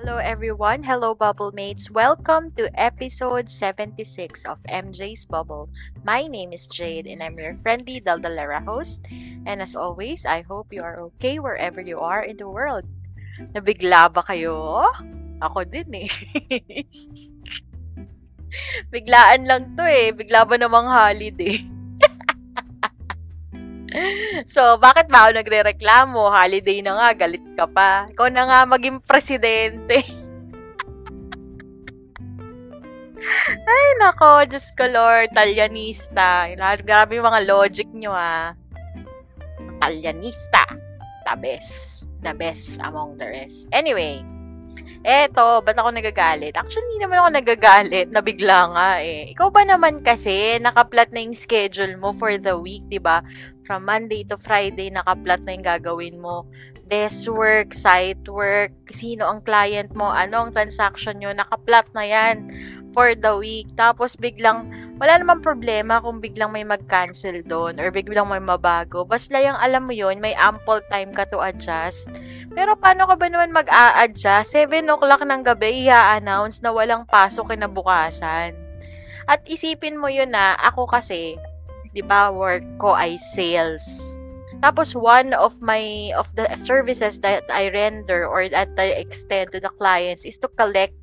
Hello everyone, hello bubble mates. Welcome to episode 76 of MJ's Bubble. My name is Jade and I'm your friendly Daldalera host. And as always, I hope you are okay wherever you are in the world. Nabigla ba kayo? Ako din eh. Biglaan lang to eh. Bigla ba namang holiday? So, bakit ba ako nagre-reklamo? Holiday na nga, galit ka pa. Ikaw na nga maging presidente. Ay, nako, Diyos ko, Lord. Talyanista. Grabe yung mga logic nyo, ah. Talyanista. The best. The best among the rest. Anyway, eto, ba't ako nagagalit? Actually, hindi naman ako nagagalit. Nabigla nga, eh. Ikaw ba naman kasi, nakaplat na yung schedule mo for the week, diba? From Monday to Friday, nakaplat na yung gagawin mo. Desk work, site work, sino ang client mo, anong transaction nyo, nakaplat na yan for the week. Tapos biglang, wala namang problema kung biglang may mag-cancel doon or biglang may mabago. Basta yung alam mo yun, may ample time ka to adjust. Pero paano ka ba naman mag-a-adjust? 7 o'clock ng gabi, i-announce na walang pasok kinabukasan. At isipin mo yun na, ako kasi, di ba, work ko ay sales. Tapos, one of the services that I render or at the extent to the clients is to collect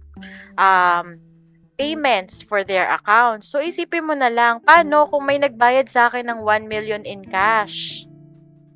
payments for their accounts. So, isipin mo na lang, paano kung may nagbayad sa akin ng 1 million in cash?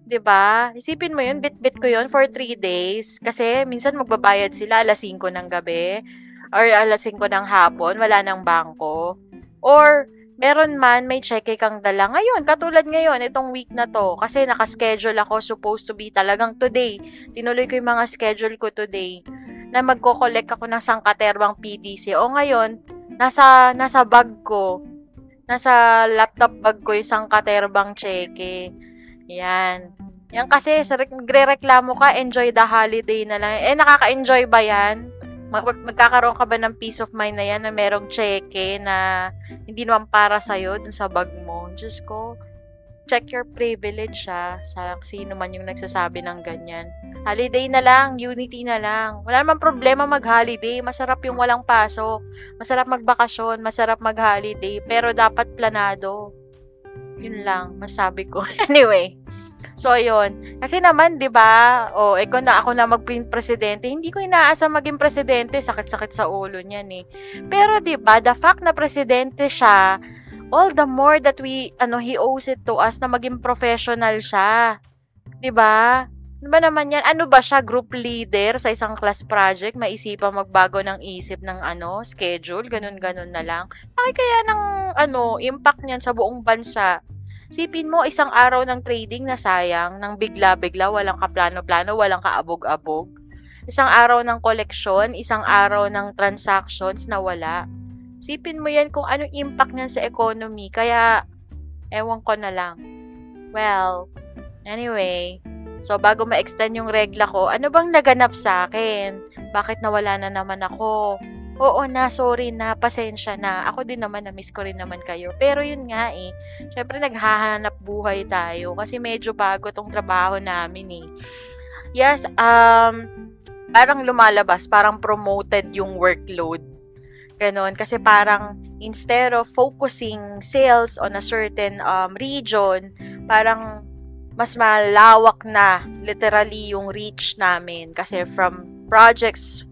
Di ba? Isipin mo yun, bit-bit ko yun for 3 days. Kasi, minsan magbabayad sila alas 5 ng gabi or alas 5 ng hapon, wala ng bangko. Or, meron man, may cheque kang dala. Ngayon, katulad ngayon, itong week na to, kasi nakaschedule ako, supposed to be talagang today. Tinuloy ko yung mga schedule ko today na magko-collect ako ng sangkaterbang PDC. O ngayon, nasa bag ko, nasa laptop bag ko yung sangkaterbang cheque. Yan. Yan kasi, nagre-reklamo ka, enjoy the holiday na lang. Eh, nakaka-enjoy ba yan? Magkakaroon ka ba ng peace of mind na yan na merong cheque na hindi naman para sa'yo dun sa bag mo? Diyos ko, check your privilege ha, sa sino man yung nagsasabi ng ganyan. Holiday na lang, unity na lang. Wala naman problema mag-holiday. Masarap yung walang pasok. Masarap magbakasyon, masarap mag-holiday. Pero dapat planado. Yun lang, masabi ko. Anyway, so, ayun. Kasi naman, di ba, ako na maging presidente, hindi ko inaasa maging presidente, sakit-sakit sa ulo niyan eh. Pero, di ba, the fact na presidente siya, all the more that he owes it to us na maging professional siya. Di ba? Ano ba naman yan? Ano ba siya? Group leader sa isang class project? Maisipan magbago ng isip ng schedule? Ganun-ganun na lang. Bakit kaya ng impact niyan sa buong bansa? Sipin mo, isang araw ng trading na sayang, ng bigla-bigla, walang kaplano-plano, walang kaabog-abog. Isang araw ng koleksyon, isang araw ng transactions na wala. Sipin mo yan kung anong impact niyan sa economy. Kaya, ewan ko na lang. Well, anyway, so bago ma-extend yung regla ko, ano bang naganap sa akin? Bakit nawala na naman ako? Oo na, sorry na, pasensya na. Ako din naman, na-miss ko rin naman kayo. Pero yun nga eh, syempre naghahanap buhay tayo kasi medyo bago tong trabaho namin eh. Yes, parang lumalabas, parang promoted yung workload. Ganon, kasi parang instead of focusing sales on a certain region, parang mas malawak na literally yung reach namin. Kasi from projects,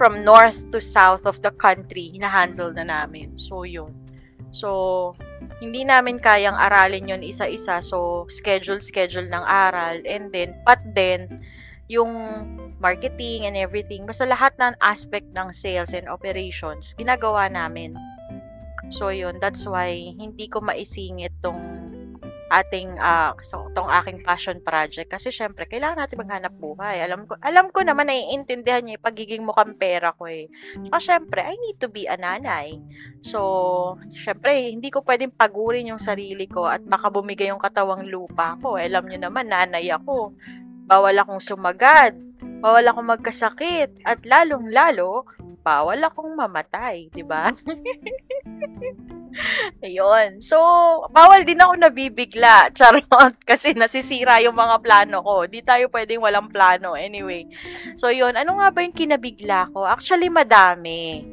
from north to south of the country, hinahandle na namin. So, yun. So, hindi namin kayang aralin yun isa-isa. So, schedule ng aral. And then, yung marketing and everything. Basta lahat ng aspect ng sales and operations, ginagawa namin. So, yun. That's why, hindi ko maisingit tong ating itong aking passion project kasi syempre kailangan natin maghanap buhay. Alam ko naman naiintindihan niya 'yung pagiging mukhang pera ko eh. At syempre, I need to be a nanay. So, syempre, hindi ko pwedeng pagurin 'yung sarili ko at baka bumigay 'yung katawang lupa ko. Alam niyo naman, nanay ako. Bawal akong sumagad, bawal akong magkasakit, at lalong-lalo, bawal akong mamatay, di ba? Ayun. So, bawal din ako nabibigla, charot, kasi nasisira yung mga plano ko. Di tayo pwedeng walang plano, anyway. So, yun. Ano nga ba yung kinabigla ko? Actually, madami.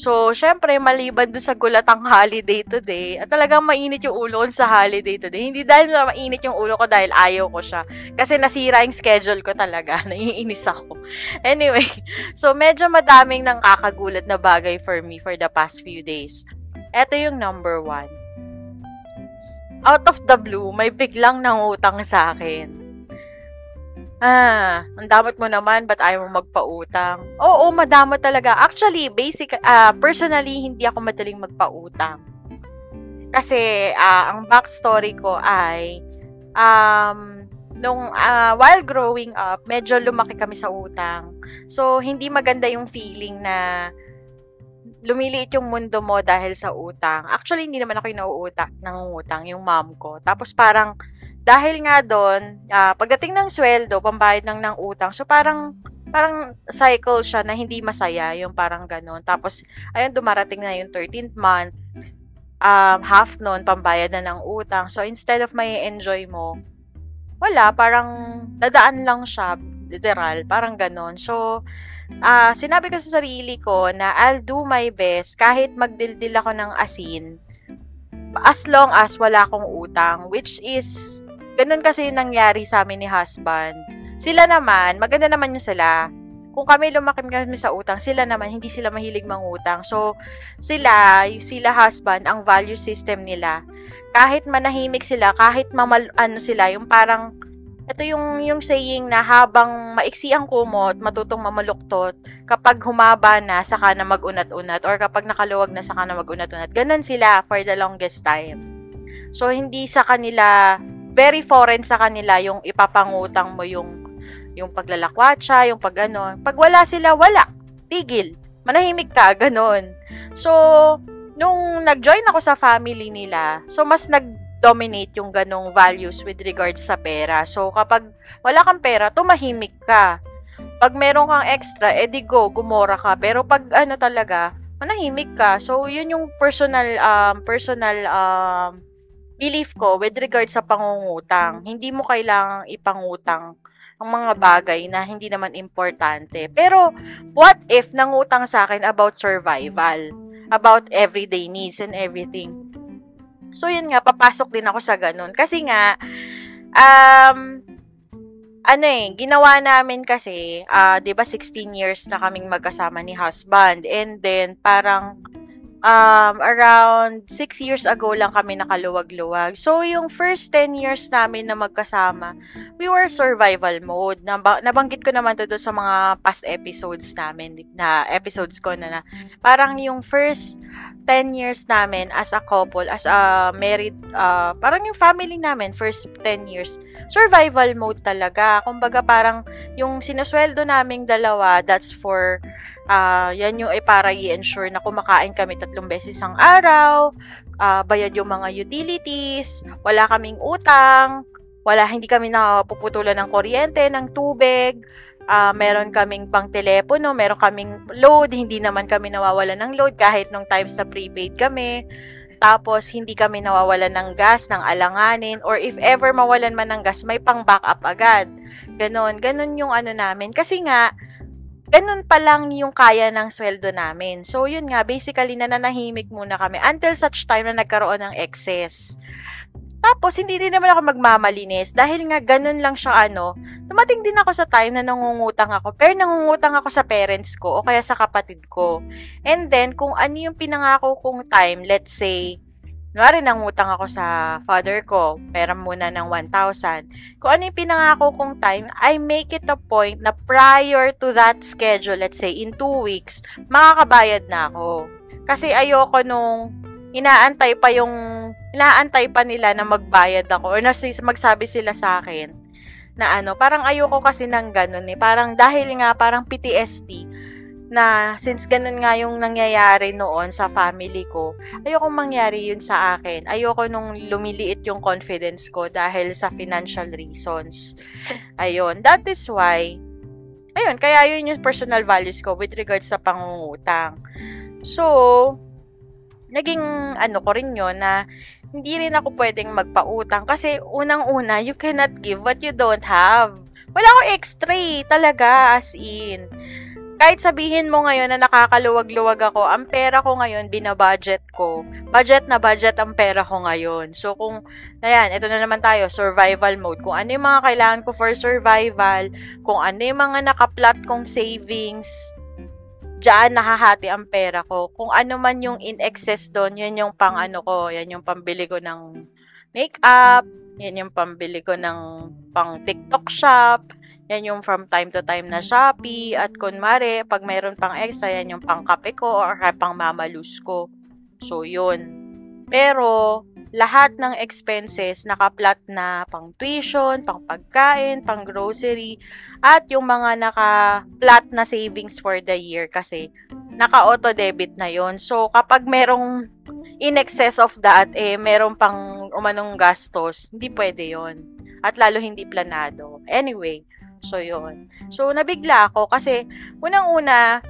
So, syempre, maliban dun sa gulatang holiday today, at talagang mainit yung ulo ko sa holiday today. Hindi dahil na mainit yung ulo ko dahil ayaw ko siya. Kasi nasira yung schedule ko talaga. Naiinis ako. Anyway, so medyo madaming nang kakagulat na bagay for me for the past few days. Ito yung number one. Out of the blue, may biglang nangutang sa akin. Ang damot mo naman, ba't ayaw mo magpautang? Oo, madamot talaga. Actually, personally, hindi ako madaling magpautang. Kasi, ang backstory ko ay, while growing up, medyo lumaki kami sa utang. So, hindi maganda yung feeling na lumiliit yung mundo mo dahil sa utang. Actually, hindi naman ako yung nangungutang, yung mom ko. Tapos, parang, dahil nga doon, pagdating ng sweldo, pambayad ng utang. So, parang cycle siya na hindi masaya, yung parang ganun. Tapos, ayun, dumarating na yung 13th month, half noon, pambayad na ng utang. So, instead of may enjoy mo, wala, parang dadaan lang siya, literal, parang ganun. So, sinabi ko sa sarili ko na I'll do my best kahit magdildil ako ng asin, as long as wala akong utang, which is, ganun kasi yung nangyari sa amin ni husband. Sila naman, maganda naman yung sila. Kung kami lumaki kami sa utang, sila naman, hindi sila mahilig mangutang. So, sila husband, ang value system nila. Kahit manahimik sila, kahit sila, yung parang, ito yung saying na habang maiksi ang kumot, matutong mamaluktot, kapag humaba na, saka na mag-unat-unat, or kapag nakaluwag na, saka na mag-unat-unat. Ganun sila for the longest time. So, hindi sa kanila, very foreign sa kanila yung ipapangutang mo yung paglalakwatsa, yung pag-ano. Pag wala sila, wala. Tigil. Manahimik ka, ganun. So, nung nag-join ako sa family nila, so mas nag-dominate yung ganong values with regards sa pera. So, kapag wala kang pera, tumahimik ka. Pag meron kang extra, edi go, gumora ka. Pero pag ano talaga, manahimik ka. So, yun yung personal belief ko with regard sa pangungutang. Hindi mo kailangang ipangutang ang mga bagay na hindi naman importante. Pero, what if nangutang sa akin about survival? About everyday needs and everything. So, yun nga, papasok din ako sa ganun. Kasi nga, ginawa namin kasi, diba 16 years na kaming magkasama ni husband. And then, parang, around 6 years ago lang kami nakaluwag-luwag. So, yung first 10 years namin na magkasama, we were survival mode. Nabanggit ko naman to doon sa mga past episodes namin, na parang yung first 10 years namin as a couple, as a married, parang yung family namin, first 10 years, survival mode talaga. Kumbaga, parang yung sinusweldo naming dalawa, that's for, yan yung para i-ensure na kumakain kami 3 beses ang araw, bayad yung mga utilities, wala kaming utang, hindi kami napuputulan ng kuryente, ng tubig, meron kaming pang telepono, meron kaming load, hindi naman kami nawawala ng load kahit nung times na prepaid kami. Tapos, hindi kami nawawalan ng gas, ng alanganin, or if ever mawalan man ng gas, may pang-backup agad. Ganon yung namin. Kasi nga, ganun pa lang yung kaya ng sweldo namin. So, yun nga, basically, nananahimik muna kami until such time na nagkaroon ng excess. Tapos, hindi din naman ako magmamalinis dahil nga, ganun lang siya, Dumating din ako sa time na nangungutang ako, pero nangungutang ako sa parents ko o kaya sa kapatid ko. And then, kung ano yung pinangako kong time, let's say, kunwari, nangutang ako sa father ko, pera muna ng 1,000. Kung ano yung pinangako kong time, I make it a point na prior to that schedule, let's say, in 2 weeks, makakabayad na ako. Kasi ayoko nung inaantay pa yung inaantay pa nila na magbayad ako or magsabi sila sa akin na ano, parang ayoko kasi ng ganun eh. Parang dahil nga parang PTSD na since ganun nga yung nangyayari noon sa family ko, ayokong mangyari yun sa akin. Ayoko nung lumiliit yung confidence ko dahil sa financial reasons. Ayun, that is why, ayun, kaya yun yung personal values ko with regards sa pangungutang. So, naging ano ko rin yun na hindi rin ako pwedeng magpautang kasi unang-una, you cannot give what you don't have. Wala akong extra talaga, as in. Kahit sabihin mo ngayon na nakakaluwag-luwag ako, ang pera ko ngayon, binabudget ko. Budget na budget ang pera ko ngayon. So, kung, ayan, ito na naman tayo, survival mode. Kung ano yung mga kailangan ko for survival, kung ano yung mga nakaplot kong savings, diyan nahahati ang pera ko. Kung ano man yung in-excess doon, yun yung pang ano ko, yan yung pambili ko ng makeup, yan yung pambili ko ng pang TikTok shop, yan yung from time to time na Shopee, at kunwari, pag mayroon pang extra, yan yung pang kape ko or pang mamalus ko. So, yun. Pero, lahat ng expenses nakaplat na pang tuition, pang pagkain, pang grocery, at yung mga nakaplat na savings for the year kasi naka-auto-debit na yon. So, kapag merong in excess of that, merong pang umanong gastos, hindi pwede yon. At lalo hindi planado. Anyway, so, yun. So, nabigla ako kasi, unang-una,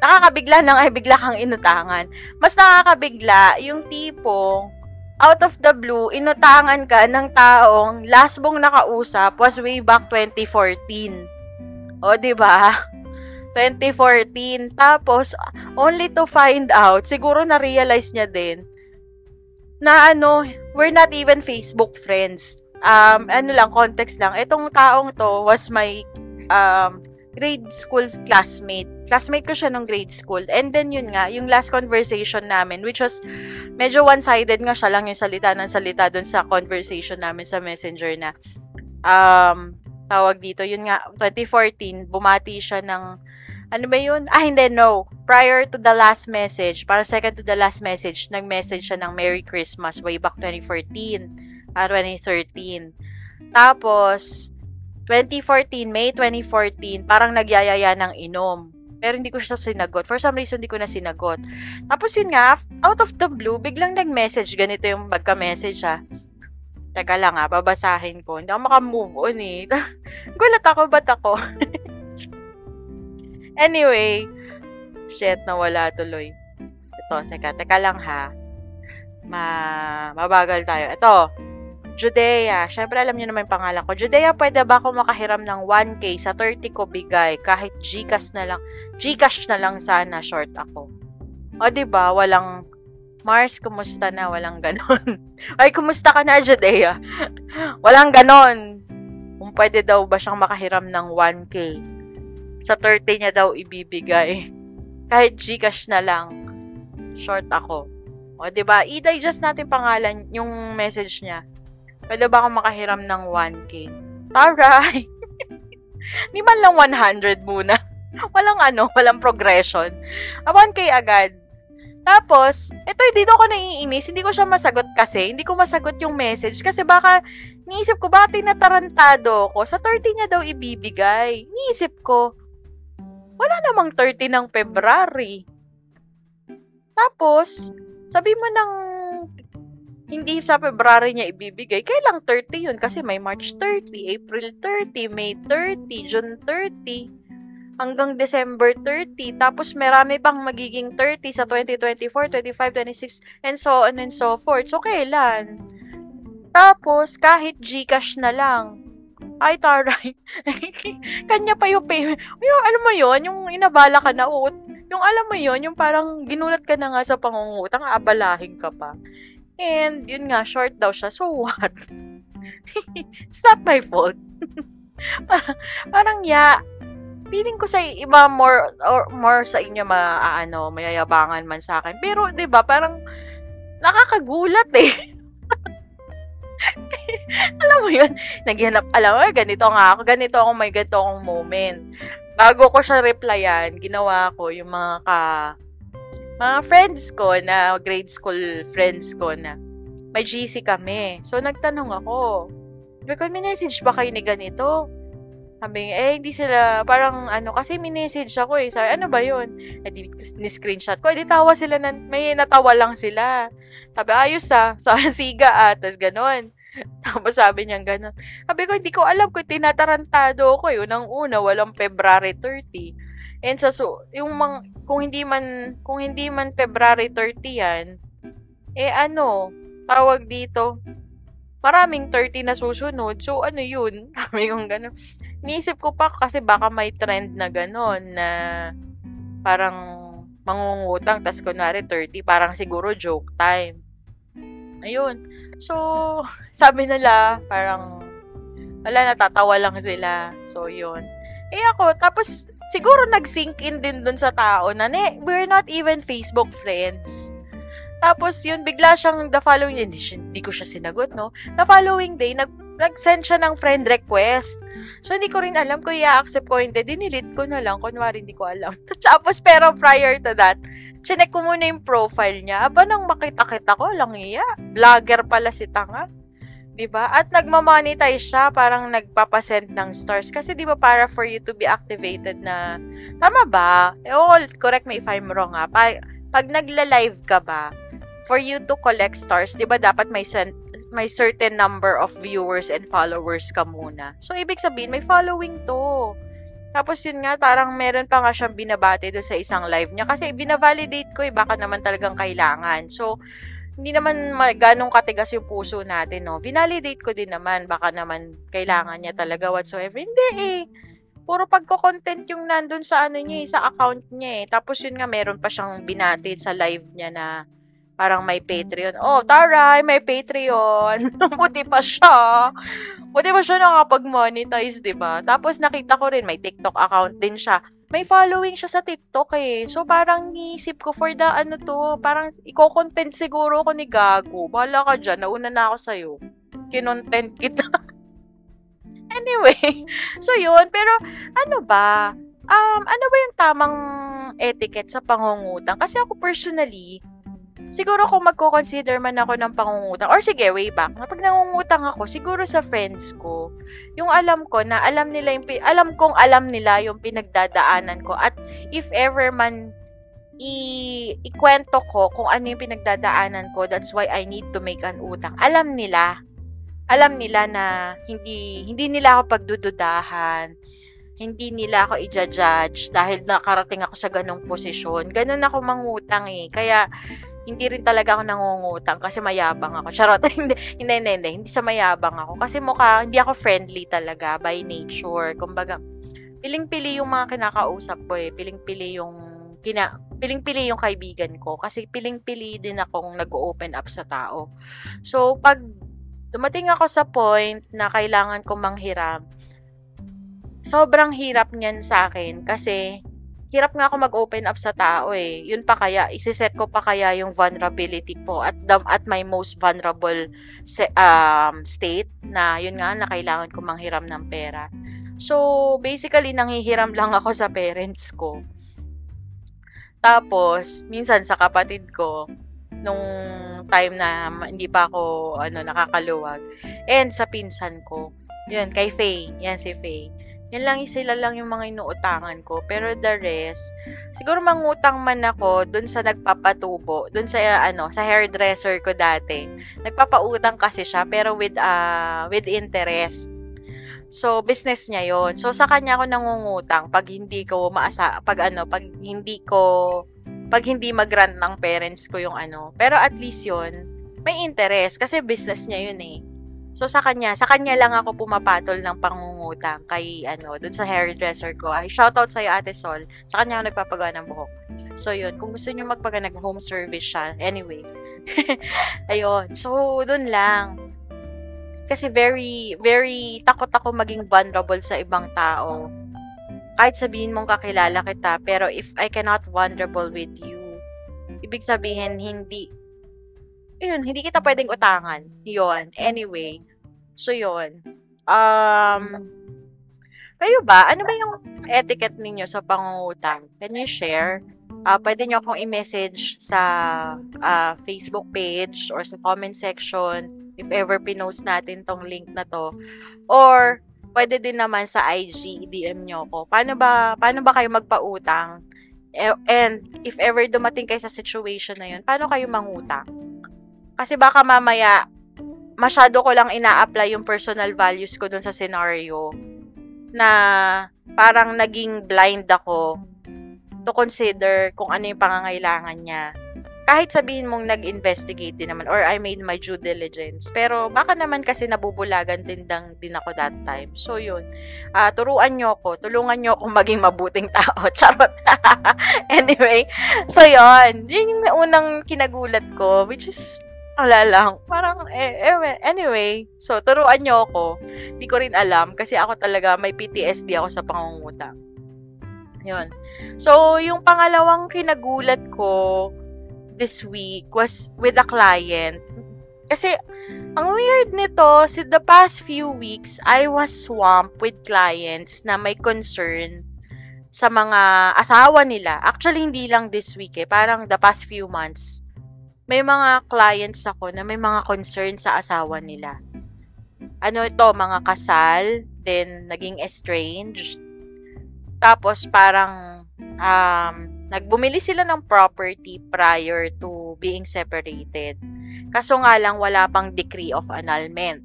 nakakabigla lang ay bigla kang inutangan. Mas nakakabigla yung tipong, out of the blue, inutangan ka ng taong last mong nakausap was way back 2014. O, diba? 2014. Tapos, only to find out, siguro na-realize niya din, na ano, we're not even Facebook friends. Ano lang, context lang. Itong taong to was my grade school classmate. Classmate ko siya nung grade school. And then yun nga, yung last conversation namin, which was medyo one-sided nga siya lang yung salita ng salita dun sa conversation namin sa messenger na tawag dito. Yun nga, 2014, bumati siya ng, ano ba yun? Ah, hindi, no. Prior to the last message, para second to the last message, nag-message siya ng Merry Christmas way back 2013. Tapos, 2014, May 2014, parang nagyayaya ng inom. Pero hindi ko siya sinagot. For some reason, hindi ko na sinagot. Tapos yun nga, out of the blue, biglang nag-message. Ganito yung pagka-message, ha. Teka lang, ha. Babasahin ko. Hindi ako makamove on, eh. Gulat ako, ba't ako? Anyway, shit, nawala tuloy. Ito, teka lang, ha. Mabagal tayo. Ito. Judea, syempre alam niyo naman yung pangalan ko. Judea, pwede ba ako makahiram ng 1K sa 30 ko bigay kahit GCash na lang? GCash na lang sana, short ako. O, diba? Walang Mars, kumusta na? Walang ganon. Ay, kumusta ka na, Judea? Walang ganon. Kung pwede daw ba siyang makahiram ng 1K? Sa 30 niya daw ibibigay. Kahit GCash na lang, short ako. O, diba? I-digest natin pangalan yung message niya. Pwede ba akong makahiram ng 1K? Taray! Di man lang 100 muna. Walang progression. 1K agad. Tapos, ito, dito ako naiinis. Hindi ko siya masagot kasi. Hindi ko masagot yung message kasi baka, niisip ko, baka tinatarantado ko. Sa 30 niya daw ibibigay. Niisip ko, wala namang 30 ng February. Tapos, sabi mo ng hindi sa February niya ibibigay. Kailang 30 yun? Kasi may March 30, April 30, May 30, June 30, hanggang December 30. Tapos, marami pang magiging 30 sa 2024, 25, 26, and so on and so forth. So, kailan? Tapos, kahit GCash na lang. Ay, taray. Kanya pa yung payment. Yung, alam mo yun, yung inabala ka na, yung alam mo yun, yung parang ginulat ka na nga sa pangungutang, aabalahin ka pa. And, yun nga, short daw siya. So, what? It's not my fault. Feeling ko sa iba more sa inyo mayayabangan man sa akin. Pero, di ba, parang nakakagulat eh. Alam mo yun, ganito ako, may ganito akong moment. Bago ko siya replyan, ginawa ko yung mga friends ko na grade school friends ko na may GC kami. So, nagtanong ako, because minessage ba kayo ni ganito? Sabi, hindi sila, parang ano, kasi minessage ako eh. Sabi, ano ba yun? Di, ni-screenshot ko. Di tawa sila, may natawa lang sila. Sabi, ayos ah. Sabi, siga ah. Tapos ganon. Tapos sabi niya ganon. Sabi ko, hindi ko alam ko, tinatarantado ko. Unang-una, walang February 30. And so, yung mga, kung hindi man February 30 yan, tawag dito, maraming 30 na susunod. So, ano yun? Sabi kong ganon. Niisip ko pa kasi baka may trend na gano'n na parang mangungutang tas kunwari 30 parang siguro joke time. Ayun. So, sabi nila parang wala, natatawa lang sila. So, yun. Ako, tapos siguro nag-sink in din dun sa tao na we're not even Facebook friends. Tapos yun, bigla siyang the following day, hindi ko siya sinagot, no? The following day, nag-send siya ng friend request. So, hindi ko rin alam kung i-accept ko hindi. Dinilit ko na lang. Kunwari, hindi ko alam. Tapos, pero prior to that, chinek ko muna yung profile niya. Aba, nang makita-kita ko, lang iya. Vlogger pala si Tanga. Diba? At nagmamonetize siya. Parang nagpapasend ng stars. Kasi, diba, para for you to be activated na, tama ba? Correct me if I'm wrong, ha? Pag nagla-live ka ba, for you to collect stars, diba, dapat may certain number of viewers and followers ka muna. So, ibig sabihin, may following to. Tapos, yun nga, parang meron pa nga siyang binabati doon sa isang live niya. Kasi, binavalidate ko, baka naman talagang kailangan. So, hindi naman ganong katigas yung puso natin, no? Binalidate ko din naman, baka naman kailangan niya talaga whatsoever. Hindi, Puro pagko-content yung nandun sa ano niya, sa account niya, Tapos, yun nga, meron pa siyang binati sa live niya na parang may Patreon. Taray, may Patreon. Buti pa siya nakapag-monetize, diba? Tapos nakita ko rin, may TikTok account din siya. May following siya sa TikTok So parang niisip ko for the ano to, parang i-content siguro ko ni Gago. Bahala ka dyan, nauna na ako sa'yo. Kinontent kita. Anyway, so yun. Pero ano ba? Ano ba yung tamang etiquette sa pangungutang? Kasi ako personally, siguro kung magko-consider man ako ng pangungutang, or sige, way back, pag nangungutang ako, siguro sa friends ko, yung alam ko na alam nila yung pinagdadaanan ko, at if ever man ikwento ko kung ano yung pinagdadaanan ko, that's why I need to make an utang. Alam nila na hindi nila ako pagdududahan, hindi nila ako i-judge dahil nakarating ako sa ganong posisyon. Ganun ako mangutang Kaya, hindi rin talaga ako nangungutang kasi mayabang ako. Charot, hindi sa mayabang ako. Kasi hindi ako friendly talaga by nature. Kumbaga, piling-pili yung mga kinakausap ko Piling-pili yung kaibigan ko. Kasi piling-pili din akong nag-open up sa tao. So, pag dumating ako sa point na kailangan kong manghiram, sobrang hirap niyan sa akin kasi hirap nga ako mag-open up sa tao Yun pa kaya, isiset ko pa kaya yung vulnerability ko at my most vulnerable state na yun nga, na kailangan ko manghiram ng pera. So, basically, nanghihiram lang ako sa parents ko. Tapos, minsan sa kapatid ko, nung time na hindi pa ako nakakaluwag. And sa pinsan ko, yun, kay Faye. Yan si Faye. Yan lang, sila lang yung mga inuutangan ko. Pero the rest, siguro mangutang man ako dun sa nagpapatubo, dun sa, sa hairdresser ko dati. Nagpapautang kasi siya, pero with interest. So, business niya yon. So, sa kanya ako nangungutang pag hindi mag-grant ng parents ko yung ano. Pero at least yon, may interest. Kasi business niya yun So, sa kanya lang ako pumapatol ng pangungutang kay, dun sa hairdresser ko. Ay, shoutout sa'yo, Ate Sol. Sa kanya ako nagpapagawa ng buhok. So, yun. Kung gusto nyo magpagawa, nag-home service siya. Anyway. Ayun. So, dun lang. Kasi very, very takot ako maging vulnerable sa ibang tao. Kahit sabihin mong kakilala kita, pero if I cannot vulnerable with you, ibig sabihin, hindi kita pwedeng utangan. Yun. Anyway. So, yun. Kayo ba? Ano ba yung etiquette ninyo sa pangungutang? Can you share? pwede nyo akong i-message sa Facebook page or sa comment section if ever pinost natin tong link na to. Or pwede din naman sa IG, DM nyo ko. Paano ba kayo magpautang? And if ever dumating kayo sa situation na yun, paano kayo mangutang? Kasi baka mamaya, masyado ko lang ina-apply yung personal values ko dun sa scenario na parang naging blind ako to consider kung ano yung pangangailangan niya. Kahit sabihin mong nag-investigate din naman or I made my due diligence. Pero baka naman kasi nabubulagan din ako that time. So yun, turuan nyo ko, tulungan nyo ako maging mabuting tao. Charot. Anyway, so yun, yun yung unang kinagulat ko, which is, wala lang. Parang, anyway, so turuan nyo ako. Di ko rin alam kasi ako talaga may PTSD ako sa pangungutang. Yun. So, yung pangalawang kinagulat ko this week was with a client. Kasi, ang weird nito, since the past few weeks, I was swamped with clients na may concern sa mga asawa nila. Actually, hindi lang this week eh. Parang the past few months, may mga clients ako na may mga concern sa asawa nila. Ano ito, mga kasal, then naging estranged. Tapos, parang, nagbumili sila ng property prior to being separated. Kaso nga lang wala pang decree of annulment.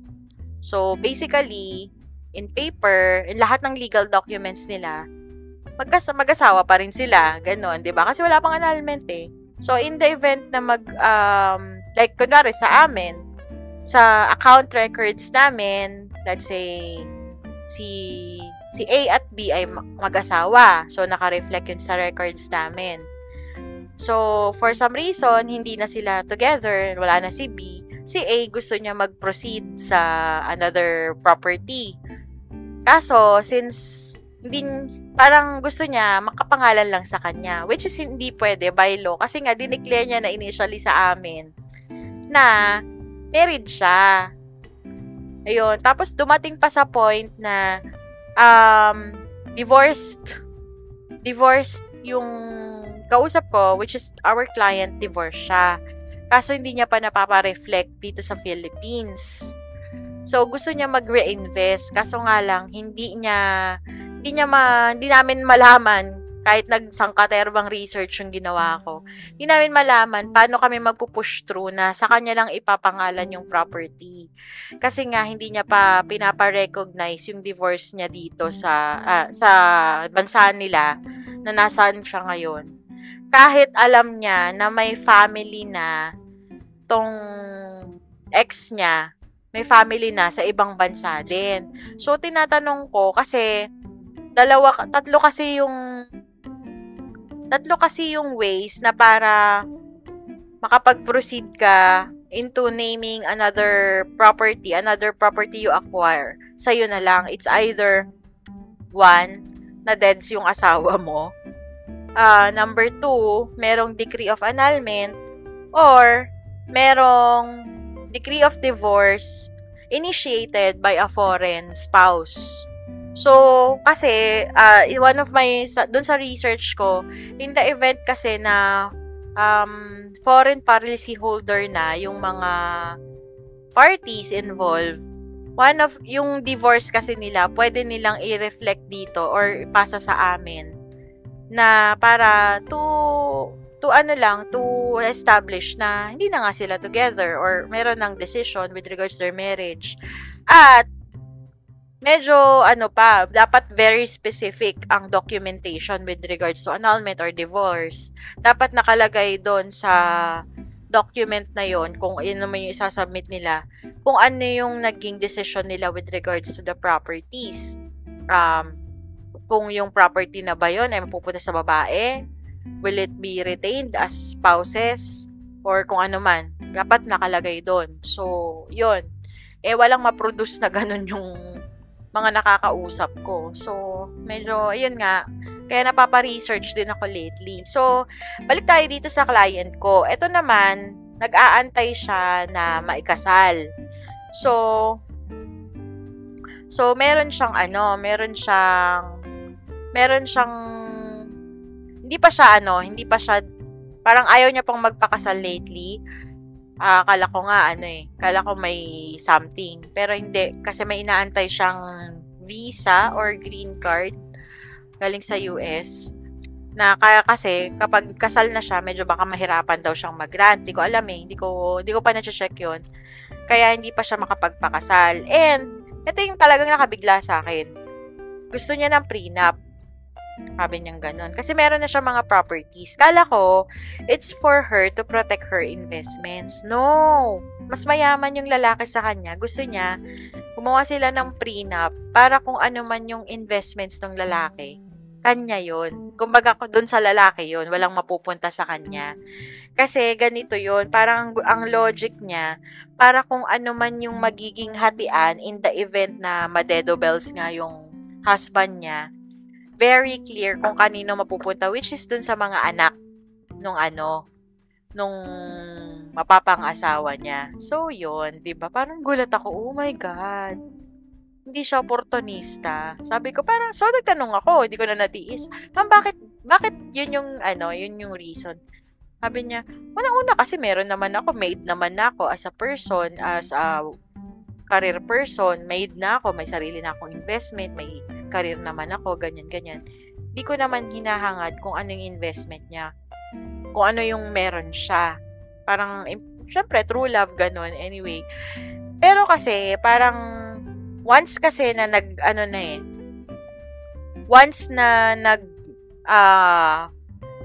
So basically, in paper, in lahat ng legal documents nila, mag-asawa pa rin sila, ganun, 'di ba? Kasi wala pang annulment eh. So in the event na like kunwari sa amin, sa account records namin, let's say si A at B ay mag-asawa. So, naka-reflect yun sa records namin. So, for some reason, hindi na sila together. Wala na si B. Si A gusto niya mag-proceed sa another property. Kaso, since hindi, parang gusto niya makapangalan lang sa kanya. Which is hindi pwede by law. Kasi nga, dineclare niya na initially sa amin na married siya. Ayun. Tapos, dumating pa sa point na divorced yung kausap ko, which is our client, divorced siya. Kaso hindi niya pa napapa-reflect dito sa Philippines. So gusto niya mag-reinvest, kaso nga lang hindi namin malaman, kahit nagsangkaterbang research yung ginawa ko. Hindi namin malaman paano kami magpupush through na sa kanya lang ipapangalan yung property. Kasi nga, hindi niya pa pinapa-recognize yung divorce niya dito sa bansa nila na nasaan siya ngayon. Kahit alam niya na may family na tong ex niya, may family na sa ibang bansa din. So, tinatanong ko kasi tatlo kasi yung ways na para makapag-proceed ka into naming another property you acquire. Sa'yo na lang. It's either one, na deads yung asawa mo. Number two, merong decree of annulment or merong decree of divorce initiated by a foreign spouse. So, kasi, dun sa research ko, in the event kasi na foreign policy holder na yung mga parties involved, yung divorce kasi nila, pwede nilang i-reflect dito or ipasa sa amin na para to establish na hindi na nga sila together or meron ng decision with regards to their marriage. At, medyo, dapat very specific ang documentation with regards to annulment or divorce. Dapat nakalagay doon sa document na yon kung yun naman yung isasubmit nila, kung ano yung naging decision nila with regards to the properties. Kung yung property na ba yun ay mapupunta sa babae, will it be retained as spouses, or kung ano man. Dapat nakalagay doon. So, yun. Walang maproduce na ganun yung mga nakakausap ko. So, medyo, ayun nga, kaya napapa-research din ako lately. So, balik tayo dito sa client ko. Ito naman, nag-aantay siya na maikasal. So, meron siyang, hindi pa siya, parang ayaw niya pang magpakasal lately. Kala ko may something. Pero hindi, kasi may inaantay siyang visa or green card galing sa US. Na kaya kasi, kapag kasal na siya, medyo baka mahirapan daw siyang mag-grant. Hindi ko alam eh. Hindi ko pa na-check yun. Kaya hindi pa siya makapagpakasal. And, ito yung talagang nakabigla sa akin. Gusto niya ng prenup. Sabi niyang ganun. Kasi meron na siya mga properties. Kala ko, it's for her to protect her investments. No! Mas mayaman yung lalaki sa kanya. Gusto niya, gumawa sila ng prenup para kung ano man yung investments ng lalaki. Kanya yun. Kumbaga, dun sa lalaki yun. Walang mapupunta sa kanya. Kasi ganito yun. Parang ang logic niya, para kung ano man yung magiging hatian in the event na madedobels nga yung husband niya, very clear kung kanino mapupunta, which is dun sa mga anak nung mapapang-asawa niya. So, yun, diba? Parang gulat ako, oh my God. Hindi siya oportunista. Sabi ko, parang, so nagtanong ako, hindi ko na natiis. Ma'am, bakit yun yung reason? Sabi niya, unang-una kasi meron naman ako, made naman ako as a person, as a career person, made na ako, may sarili na akong investment, may career naman ako, ganyan. Di ko naman hinahangad kung ano yung investment niya. Kung ano yung meron siya. Parang, syempre, true love, ganun, anyway. Pero kasi, parang, once na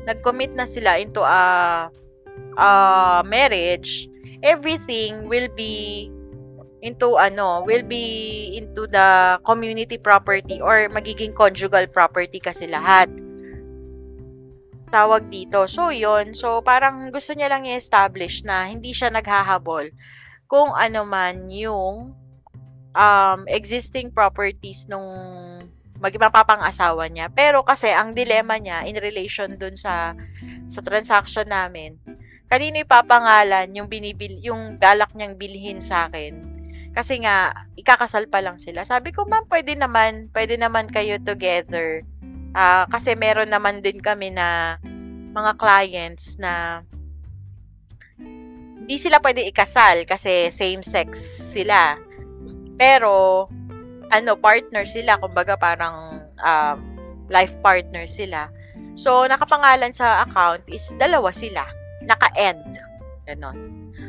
nag-commit na sila into a marriage, everything will be into the community property or magiging conjugal property kasi lahat. Tawag dito. So, yun. So, parang gusto niya lang i-establish na hindi siya naghahabol kung ano man yung existing properties nung mapapang-asawa niya. Pero kasi, ang dilema niya in relation dun sa transaction namin, kanino ipapangalan yung yung galak niyang bilhin sa akin. Kasi nga, ikakasal pa lang sila. Sabi ko, ma'am, pwede naman kayo together. Kasi meron naman din kami na mga clients na hindi sila pwede ikasal kasi same-sex sila. Pero, partner sila. Kumbaga, parang life partner sila. So, nakapangalan sa account is dalawa sila. Naka-end. Ganon.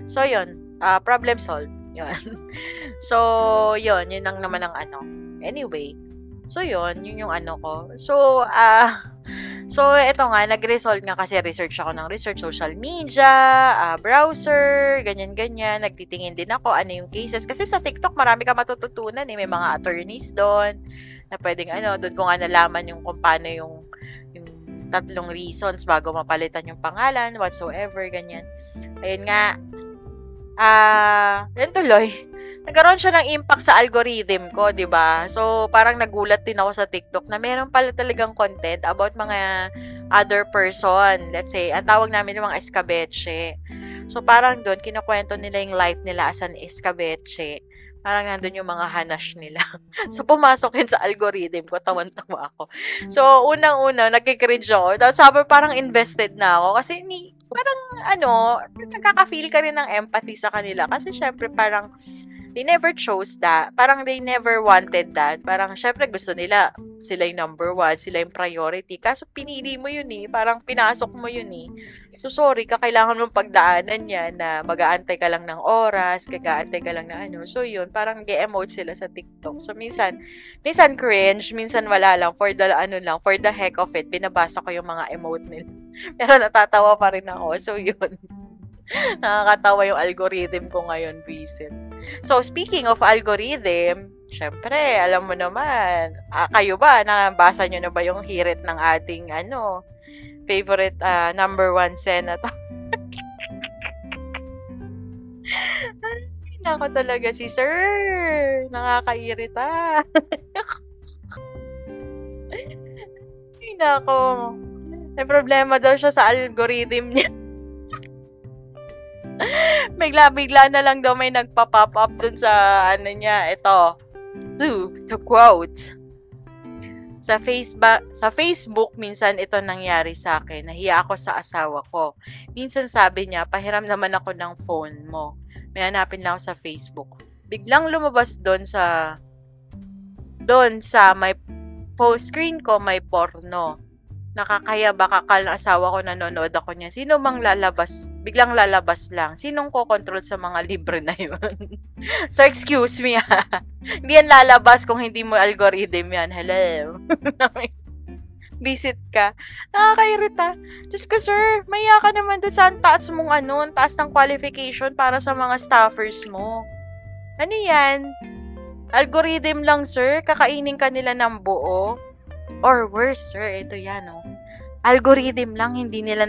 So, yun. Problem solved. So, yun ang naman ang ano. Anyway, so yun yung ano ko. So, eto nga, nag-result nga kasi research ako, social media, browser, ganyan, nagtitingin din ako, ano yung cases. Kasi sa TikTok, marami ka matututunan eh, may mga attorneys doon, na pwedeng doon ko nga nalaman yung kung paano yung tatlong reasons bago mapalitan yung pangalan, whatsoever, ganyan. Ayun nga, yun tuloy. Nagkaroon siya ng impact sa algorithm ko, diba? So, parang nagulat din ako sa TikTok na meron pala talagang content about mga other person. Let's say, ang tawag namin yung mga escabeche. So, parang doon, kinukwento nila yung life nila as an escabeche. Parang nandun yung mga hanash nila. So, pumasok yun sa algorithm ko. Tawan-tawa ako. So, unang-una, nagkikringe ako. Tapos, sabi, parang invested na ako. Kasi, parang nagkaka-feel ka rin ng empathy sa kanila kasi syempre parang they never chose that, parang they never wanted that, parang syempre gusto nila sila yung number one, sila yung priority, kaso pinili mo yun eh, parang pinasok mo yun eh, so sorry, kailangan mong pagdaanan yan na mag-aantay ka lang ng oras, kagaantay ka lang na so yun, parang ge-emote sila sa TikTok, so minsan cringe, minsan wala lang, for the heck of it, binabasa ko yung mga emote nila, pero natatawa pa rin ako, so yun. Nakakatawa yung algorithm ko ngayon, Vincent. So, speaking of algorithm, syempre, alam mo naman, kayo ba, nabasa nyo na ba yung hirit ng ating, favorite number one senator? Ay, nako talaga si Sir. Nakakairita. Ay, nako. May problema daw siya sa algorithm niya. Bigla-bigla na lang daw may nagpa-pop up dun sa, ito, to quote, Sa Facebook, minsan ito nangyari sa akin. Nahiya ako sa asawa ko. Minsan sabi niya, pahiram naman ako ng phone mo. May hanapin lang ako sa Facebook. Biglang lumabas doon sa may screen ko, may porno. Nakakaya ba, kakal ng asawa ko, nanonood ako niya. Sino mang lalabas? Biglang lalabas lang. Sinong ko-control sa mga libre na yun? So, excuse me, ha? Hindi yan lalabas kung hindi mo algorithm yan. Hello? Visit ka. Nakakairita. Diyos ko, sir. Maya ka naman doon sa taas mong taas ng qualification para sa mga staffers mo. Ano yan? Algorithm lang, sir. Kakainin ka nila ng buo. Or worse, sir, ito yan, oh. Algorithm lang, hindi nila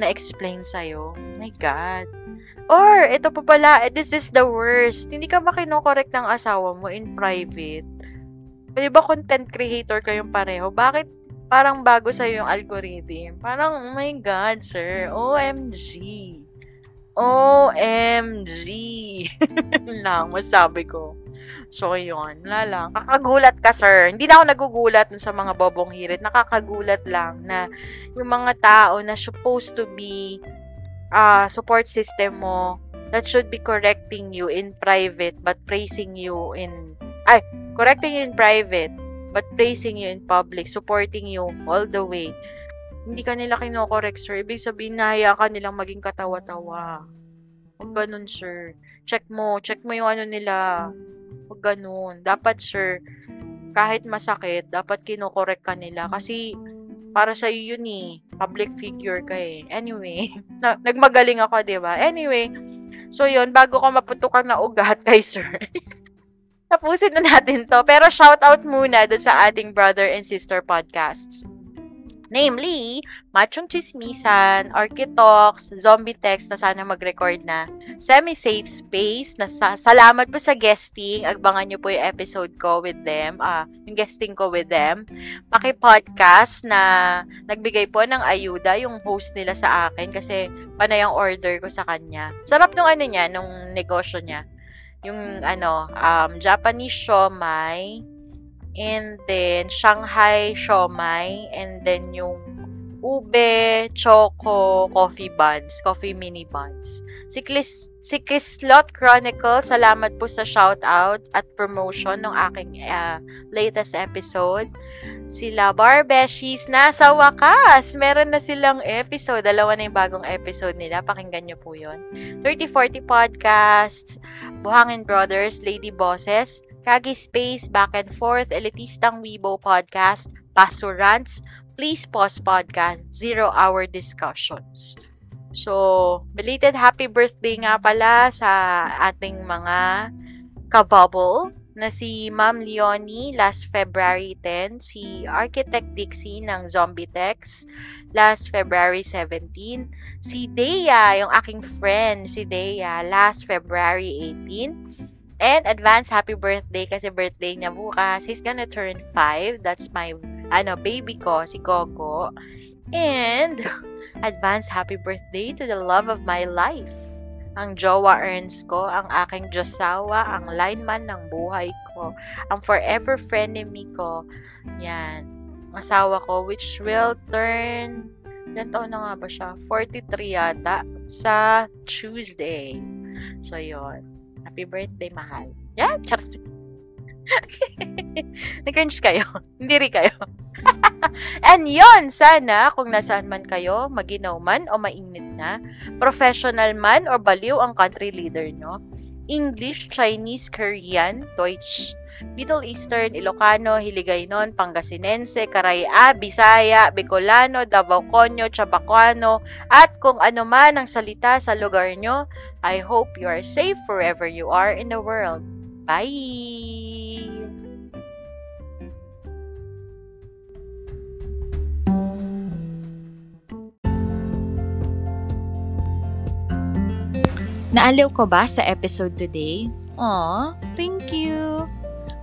na-explain sa'yo. My God. Or, ito pa pala, this is the worst. Hindi ka ba kinokorrect ng asawa mo in private? Pwede ba content creator kayong pareho? Bakit parang bago sa'yo yung algorithm? Parang, oh my God, sir. OMG. Lang, masabi ko. So, yun. Wala lang. Kakagulat ka, sir. Hindi na ako nagugulat sa mga bobong hirit. Nakakagulat lang na yung mga tao na supposed to be support system mo that should be correcting you in private but praising you in... Ay! Correcting you in private but praising you in public. Supporting you all the way. Hindi ka nila kinokorrect, sir. Ibig sabihin, nahaya ka nilang maging katawa-tawa. Huwag ganun, sir. Check mo yung nila. Huwag ganun. Dapat, sir, kahit masakit, dapat kinokorek ka nila. Kasi, para sa'yo yun eh. Public figure ka eh. Anyway, nagmagaling ako, diba? Anyway, so yun, bago ko maputukan na ugat kay sir. Tapusin na natin to. Pero shoutout muna dun sa ating brother and sister podcasts. Namely, Machong Chismisan, Orchid Talks, Zombie Text na sana mag-record na, Semi-Safe Space, na salamat po sa guesting, agbangan nyo po yung episode ko with them, yung guesting ko with them, Paki-podcast na nagbigay po ng ayuda yung host nila sa akin kasi panay ang order ko sa kanya. Sarap nung niya, nung negosyo niya. Yung Japanese Shomai, and then Shanghai Shomai, and then yung ube, choco, coffee mini buns. Si Kislot Chronicles, salamat po sa shoutout at promotion ng aking latest episode. Si Labar Beshies, nasa wakas! Meron na silang episode. 2 na yung bagong episode nila. Pakinggan nyo po yun. 3040 Podcasts, Buhangin Brothers, Lady Bosses, Kagi Space, Back and Forth, Elitistang Weibo Podcast, Paso Rants, Please Pause Podcast, Zero Hour Discussions. So, belated happy birthday nga pala sa ating mga kabubble na si Ma'am Leonie last February 10, si Architect Dixie ng Zombie Text last February 17, si Dea, yung aking friend, si Dea last February 18, and advance happy birthday kasi birthday niya bukas. He's gonna turn 5. That's my baby ko, si Gogo. And advance happy birthday to the love of my life. Ang jowa earns ko, ang aking josawa, ang lineman ng buhay ko, ang forever frenemy ko. Yan. Ang asawa ko which will turn, ilan taon na nga ba siya? 43 yata sa Tuesday. So yon. Happy birthday, mahal. Yeah, charot. Nag-cringe kayo. Hindi rin kayo. And yon, sana kung nasaan man kayo, maginaw man o mainit na, professional man o baliw ang country leader nyo, English, Chinese, Korean, Deutsch, Middle Eastern, Ilocano, Hiligaynon, Pangasinense, Karaya, Bisaya, Bicolano, Davaoconio, Chabacuano, at kung ano man ang salita sa lugar nyo, I hope you are safe wherever you are in the world. Bye! Naaliw ko ba sa episode today? Aw, thank you!